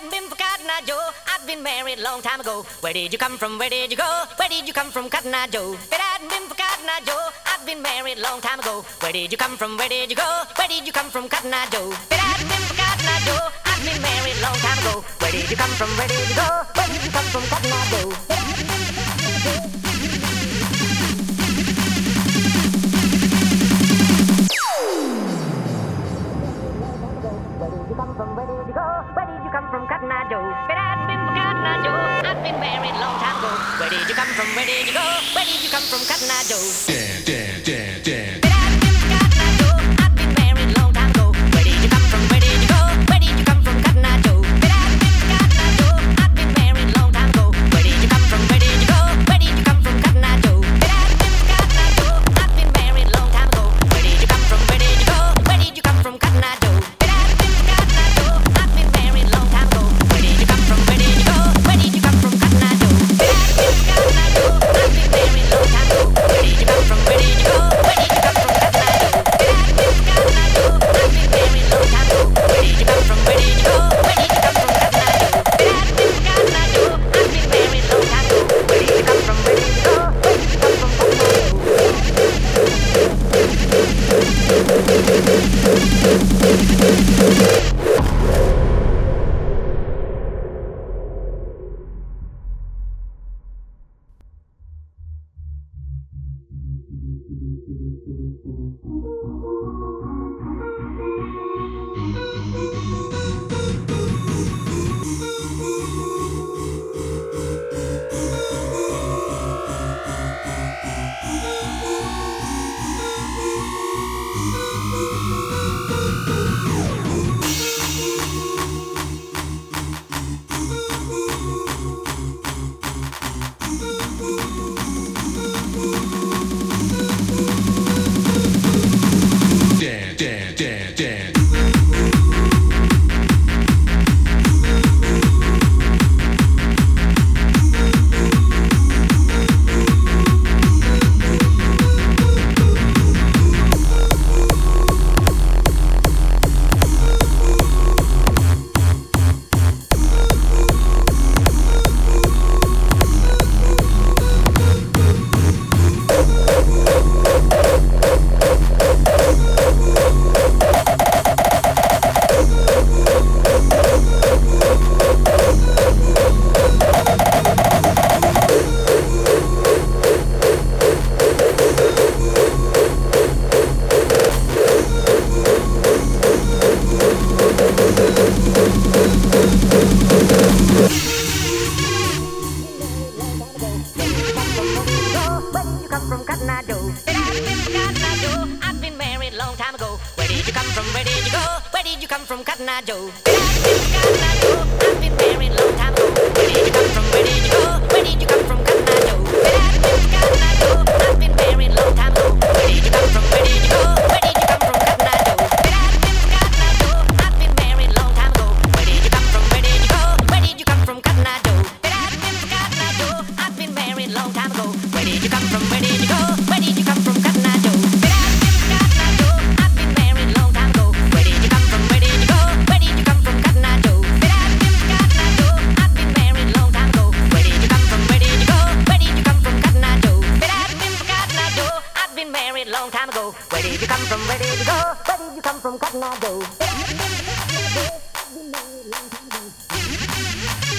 haven't been for Cotton Eye Joe. I've been married a long time ago. Where did you come from? Where did you go? Where did you come from, Cotton Eye Joe? If it hadn't been for Cotton Eye Joe, I've been married a long time ago. Where did you come from? Where did you go? Where did you come from, Cotton Eye Joe? If it hadn't been for Cotton Eye Joe, I've been married a long time ago. Where did you come from? Where did you go? Where did you come from, Cotton Eye Joe? Where did you go? Where did you come from, Cotton Eye Joe? Dan. Cotton Eye Joe.